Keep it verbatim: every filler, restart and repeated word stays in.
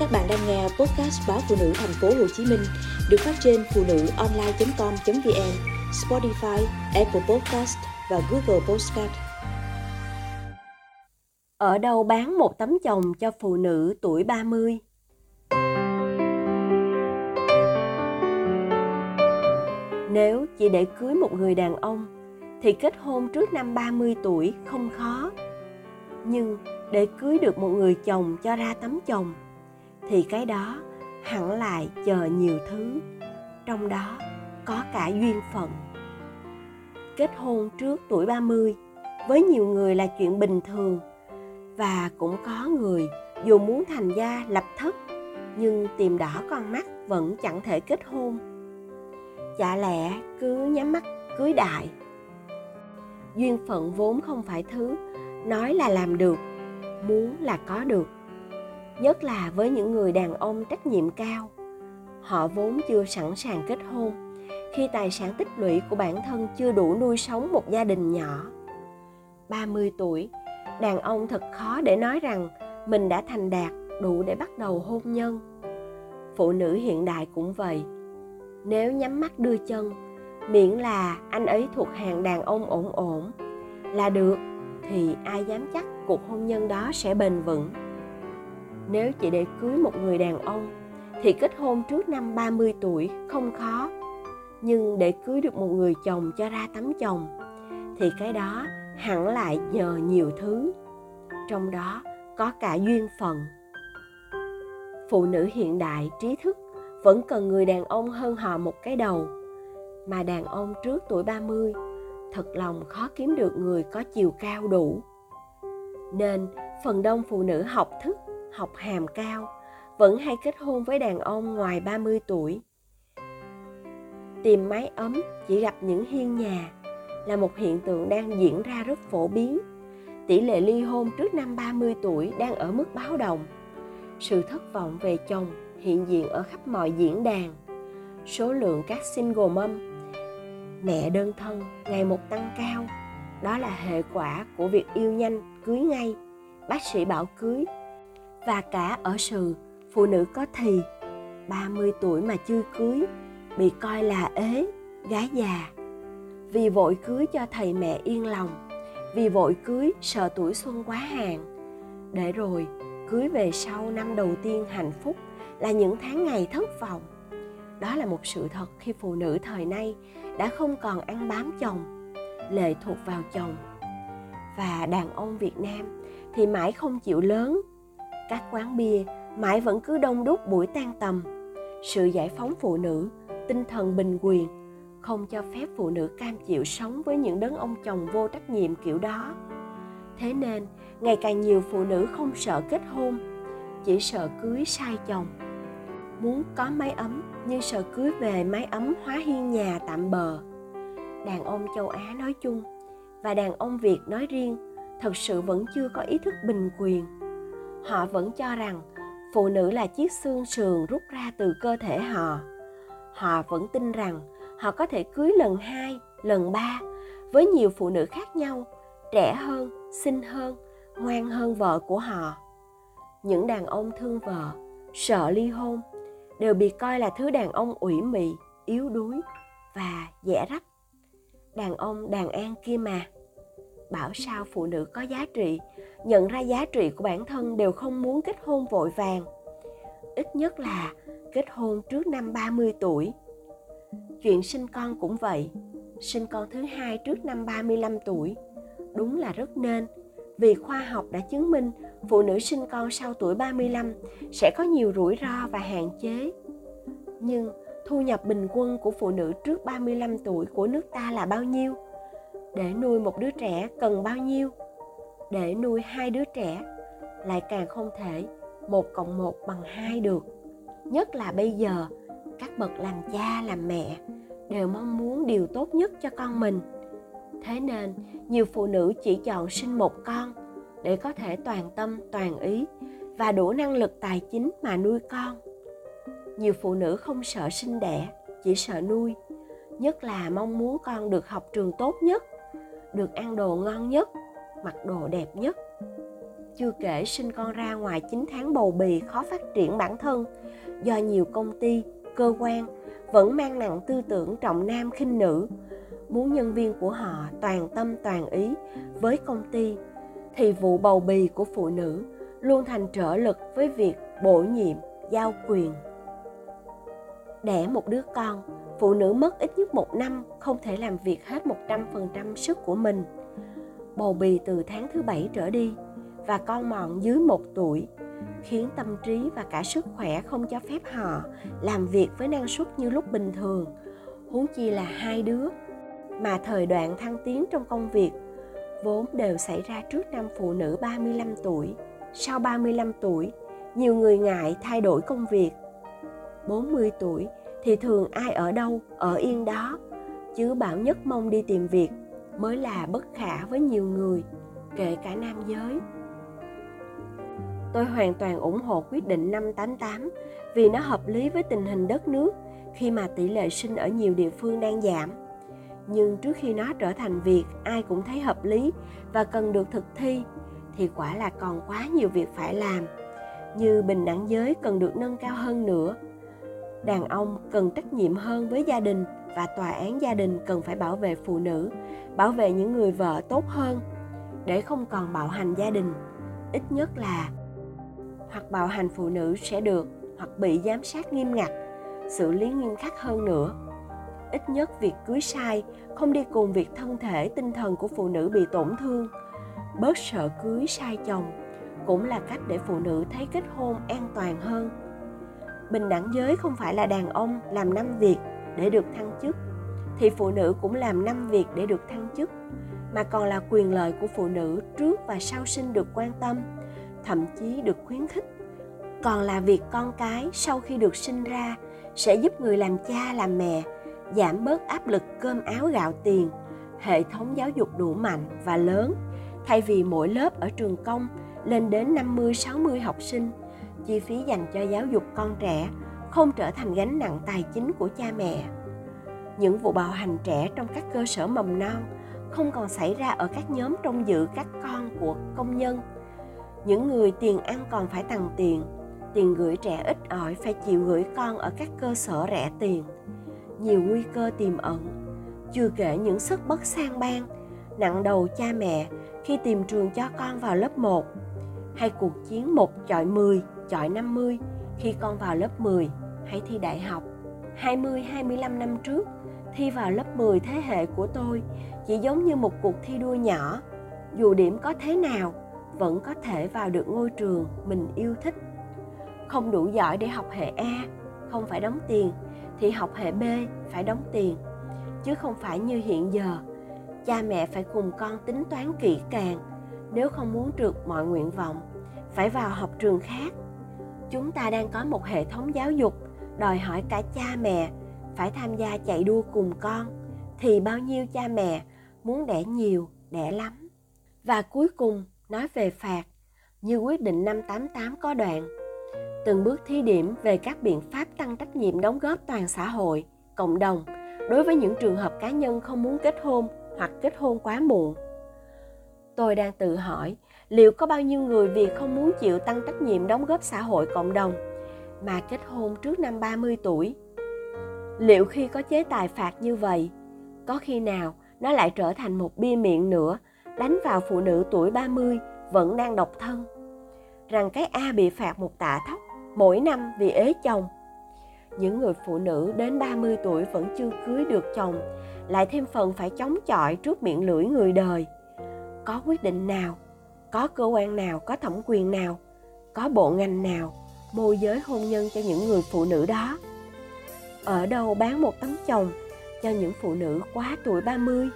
Các bạn đang nghe podcast báo Phụ Nữ Thành phố Hồ Chí Minh được phát trên phụ nữ online chấm com chấm vn, Spotify, Apple Podcast và Google Podcast. Ở đâu bán một tấm chồng cho phụ nữ tuổi ba mươi? Nếu chỉ để cưới một người đàn ông thì kết hôn trước năm ba mươi tuổi không khó. Nhưng để cưới được một người chồng cho ra tấm chồng thì cái đó hẳn lại chờ nhiều thứ, trong đó có cả duyên phận. Kết hôn trước tuổi ba mươi với nhiều người là chuyện bình thường, và cũng có người dù muốn thành gia lập thất nhưng tìm đỏ con mắt vẫn chẳng thể kết hôn. Chả lẽ cứ nhắm mắt cưới đại? Duyên phận vốn không phải thứ nói là làm được, muốn là có được. Nhất là với những người đàn ông trách nhiệm cao, họ vốn chưa sẵn sàng kết hôn khi tài sản tích lũy của bản thân chưa đủ nuôi sống một gia đình nhỏ. ba mươi tuổi, đàn ông thật khó để nói rằng mình đã thành đạt đủ để bắt đầu hôn nhân. Phụ nữ hiện đại cũng vậy. Nếu nhắm mắt đưa chân, miễn là anh ấy thuộc hàng đàn ông ổn ổn là được, thì ai dám chắc cuộc hôn nhân đó sẽ bền vững. Nếu chỉ để cưới một người đàn ông thì kết hôn trước năm ba mươi tuổi không khó. Nhưng để cưới được một người chồng cho ra tấm chồng thì cái đó hẳn lại nhờ nhiều thứ, trong đó có cả duyên phận. Phụ nữ hiện đại trí thức vẫn cần người đàn ông hơn họ một cái đầu. Mà đàn ông trước tuổi ba mươi thật lòng khó kiếm được người có chiều cao đủ. Nên phần đông phụ nữ học thức, học hàm cao vẫn hay kết hôn với đàn ông ngoài ba mươi tuổi. Tìm mái ấm chỉ gặp những hiên nhà là một hiện tượng đang diễn ra rất phổ biến. Tỷ lệ ly hôn trước năm ba mươi tuổi đang ở mức báo động. Sự thất vọng về chồng hiện diện ở khắp mọi diễn đàn. Số lượng các single mom, mẹ đơn thân ngày một tăng cao. Đó là hệ quả của việc yêu nhanh, cưới ngay, bác sĩ bảo cưới. Và cả ở sự phụ nữ có thì, ba mươi tuổi mà chưa cưới bị coi là ế, gái già. Vì vội cưới cho thầy mẹ yên lòng, vì vội cưới sợ tuổi xuân quá hạn. Để rồi, cưới về sau năm đầu tiên hạnh phúc là những tháng ngày thất vọng. Đó là một sự thật khi phụ nữ thời nay đã không còn ăn bám chồng, lệ thuộc vào chồng. Và đàn ông Việt Nam thì mãi không chịu lớn. Các quán bia mãi vẫn cứ đông đúc buổi tan tầm. Sự giải phóng phụ nữ, tinh thần bình quyền không cho phép phụ nữ cam chịu sống với những đấng ông chồng vô trách nhiệm kiểu đó. Thế nên, ngày càng nhiều phụ nữ không sợ kết hôn, chỉ sợ cưới sai chồng. Muốn có mái ấm nhưng sợ cưới về mái ấm hóa hiên nhà tạm bợ. Đàn ông châu Á nói chung và đàn ông Việt nói riêng thật sự vẫn chưa có ý thức bình quyền. Họ vẫn cho rằng phụ nữ là chiếc xương sườn rút ra từ cơ thể họ. Họ vẫn tin rằng họ có thể cưới lần hai, lần ba với nhiều phụ nữ khác nhau, trẻ hơn, xinh hơn, ngoan hơn vợ của họ. Những đàn ông thương vợ, sợ ly hôn đều bị coi là thứ đàn ông ủy mị, yếu đuối và dễ rách. Đàn ông đàn an kia mà. Bảo sao phụ nữ có giá trị, nhận ra giá trị của bản thân đều không muốn kết hôn vội vàng. Ít nhất là kết hôn trước năm ba mươi tuổi. Chuyện sinh con cũng vậy. Sinh con thứ hai trước năm ba mươi lăm tuổi. Đúng là rất nên, vì khoa học đã chứng minh phụ nữ sinh con sau tuổi ba mươi lăm sẽ có nhiều rủi ro và hạn chế. Nhưng thu nhập bình quân của phụ nữ trước ba mươi lăm tuổi của nước ta là bao nhiêu? Để nuôi một đứa trẻ cần bao nhiêu? Để nuôi hai đứa trẻ lại càng không thể một cộng một bằng hai được. Nhất là bây giờ, các bậc làm cha làm mẹ đều mong muốn điều tốt nhất cho con mình. Thế nên, nhiều phụ nữ chỉ chọn sinh một con để có thể toàn tâm, toàn ý và đủ năng lực tài chính mà nuôi con. Nhiều phụ nữ không sợ sinh đẻ, chỉ sợ nuôi. Nhất là mong muốn con được học trường tốt nhất, được ăn đồ ngon nhất, mặc đồ đẹp nhất. Chưa kể sinh con ra ngoài chín tháng bầu bì khó phát triển bản thân, do nhiều công ty, cơ quan vẫn mang nặng tư tưởng trọng nam khinh nữ, muốn nhân viên của họ toàn tâm toàn ý với công ty, thì vụ bầu bì của phụ nữ luôn thành trở lực với việc bổ nhiệm, giao quyền. Đẻ một đứa con, phụ nữ mất ít nhất một năm không thể làm việc hết một trăm phần trăm sức của mình. Bầu bì từ tháng thứ bảy trở đi và con mọn dưới một tuổi, khiến tâm trí và cả sức khỏe không cho phép họ làm việc với năng suất như lúc bình thường, huống chi là hai đứa, mà thời đoạn thăng tiến trong công việc vốn đều xảy ra trước năm phụ nữ ba mươi lăm tuổi. Sau ba mươi lăm tuổi, nhiều người ngại thay đổi công việc. bốn mươi tuổi thì thường ai ở đâu, ở yên đó, chứ bảo nhất mong đi tìm việc mới là bất khả với nhiều người, kể cả nam giới. Tôi hoàn toàn ủng hộ quyết định năm tám tám vì nó hợp lý với tình hình đất nước khi mà tỷ lệ sinh ở nhiều địa phương đang giảm. Nhưng trước khi nó trở thành việc ai cũng thấy hợp lý và cần được thực thi, thì quả là còn quá nhiều việc phải làm, như bình đẳng giới cần được nâng cao hơn nữa. Đàn ông cần trách nhiệm hơn với gia đình và tòa án gia đình cần phải bảo vệ phụ nữ, bảo vệ những người vợ tốt hơn để không còn bạo hành gia đình, ít nhất là hoặc bạo hành phụ nữ sẽ được hoặc bị giám sát nghiêm ngặt, xử lý nghiêm khắc hơn nữa. Ít nhất việc cưới sai không đi cùng việc thân thể tinh thần của phụ nữ bị tổn thương. Bớt sợ cưới sai chồng cũng là cách để phụ nữ thấy kết hôn an toàn hơn. Bình đẳng giới không phải là đàn ông làm năm việc để được thăng chức, thì phụ nữ cũng làm năm việc để được thăng chức, mà còn là quyền lợi của phụ nữ trước và sau sinh được quan tâm, thậm chí được khuyến khích. Còn là việc con cái sau khi được sinh ra sẽ giúp người làm cha làm mẹ giảm bớt áp lực cơm áo gạo tiền, hệ thống giáo dục đủ mạnh và lớn, thay vì mỗi lớp ở trường công lên đến năm mươi sáu mươi học sinh, chi phí dành cho giáo dục con trẻ không trở thành gánh nặng tài chính của cha mẹ. Những vụ bạo hành trẻ trong các cơ sở mầm non không còn xảy ra ở các nhóm trông giữ các con của công nhân. Những người tiền ăn còn phải tằn tiền, tiền gửi trẻ ít ỏi phải chịu gửi con ở các cơ sở rẻ tiền. Nhiều nguy cơ tiềm ẩn, chưa kể những sức bất sang bang, nặng đầu cha mẹ khi tìm trường cho con vào lớp một, hay cuộc chiến một chọi mười, chọi năm mươi khi con vào lớp mười hay thi đại học. hai mươi đến hai mươi lăm năm trước, thi vào lớp mười thế hệ của tôi chỉ giống như một cuộc thi đua nhỏ, dù điểm có thế nào vẫn có thể vào được ngôi trường mình yêu thích. Không đủ giỏi để học hệ A, không phải đóng tiền, thì học hệ B phải đóng tiền, chứ không phải như hiện giờ. Cha mẹ phải cùng con tính toán kỹ càng, nếu không muốn trượt mọi nguyện vọng, phải vào học trường khác. Chúng ta đang có một hệ thống giáo dục đòi hỏi cả cha mẹ phải tham gia chạy đua cùng con, thì bao nhiêu cha mẹ muốn đẻ nhiều, đẻ lắm. Và cuối cùng, nói về phạt, như quyết định năm tám tám có đoạn, từng bước thí điểm về các biện pháp tăng trách nhiệm đóng góp toàn xã hội, cộng đồng, đối với những trường hợp cá nhân không muốn kết hôn hoặc kết hôn quá muộn. Tôi đang tự hỏi, liệu có bao nhiêu người vì không muốn chịu tăng trách nhiệm đóng góp xã hội cộng đồng mà kết hôn trước năm ba mươi tuổi? Liệu khi có chế tài phạt như vậy, có khi nào nó lại trở thành một bia miệng nữa, đánh vào phụ nữ tuổi ba mươi vẫn đang độc thân? Rằng cái A bị phạt một tạ thóc mỗi năm vì ế chồng. Những người phụ nữ đến ba mươi tuổi vẫn chưa cưới được chồng, lại thêm phần phải chống chọi trước miệng lưỡi người đời. Có quyết định nào, có cơ quan nào, có thẩm quyền nào, có bộ ngành nào môi giới hôn nhân cho những người phụ nữ đó? Ở đâu bán một tấm chồng cho những phụ nữ quá tuổi ba mươi?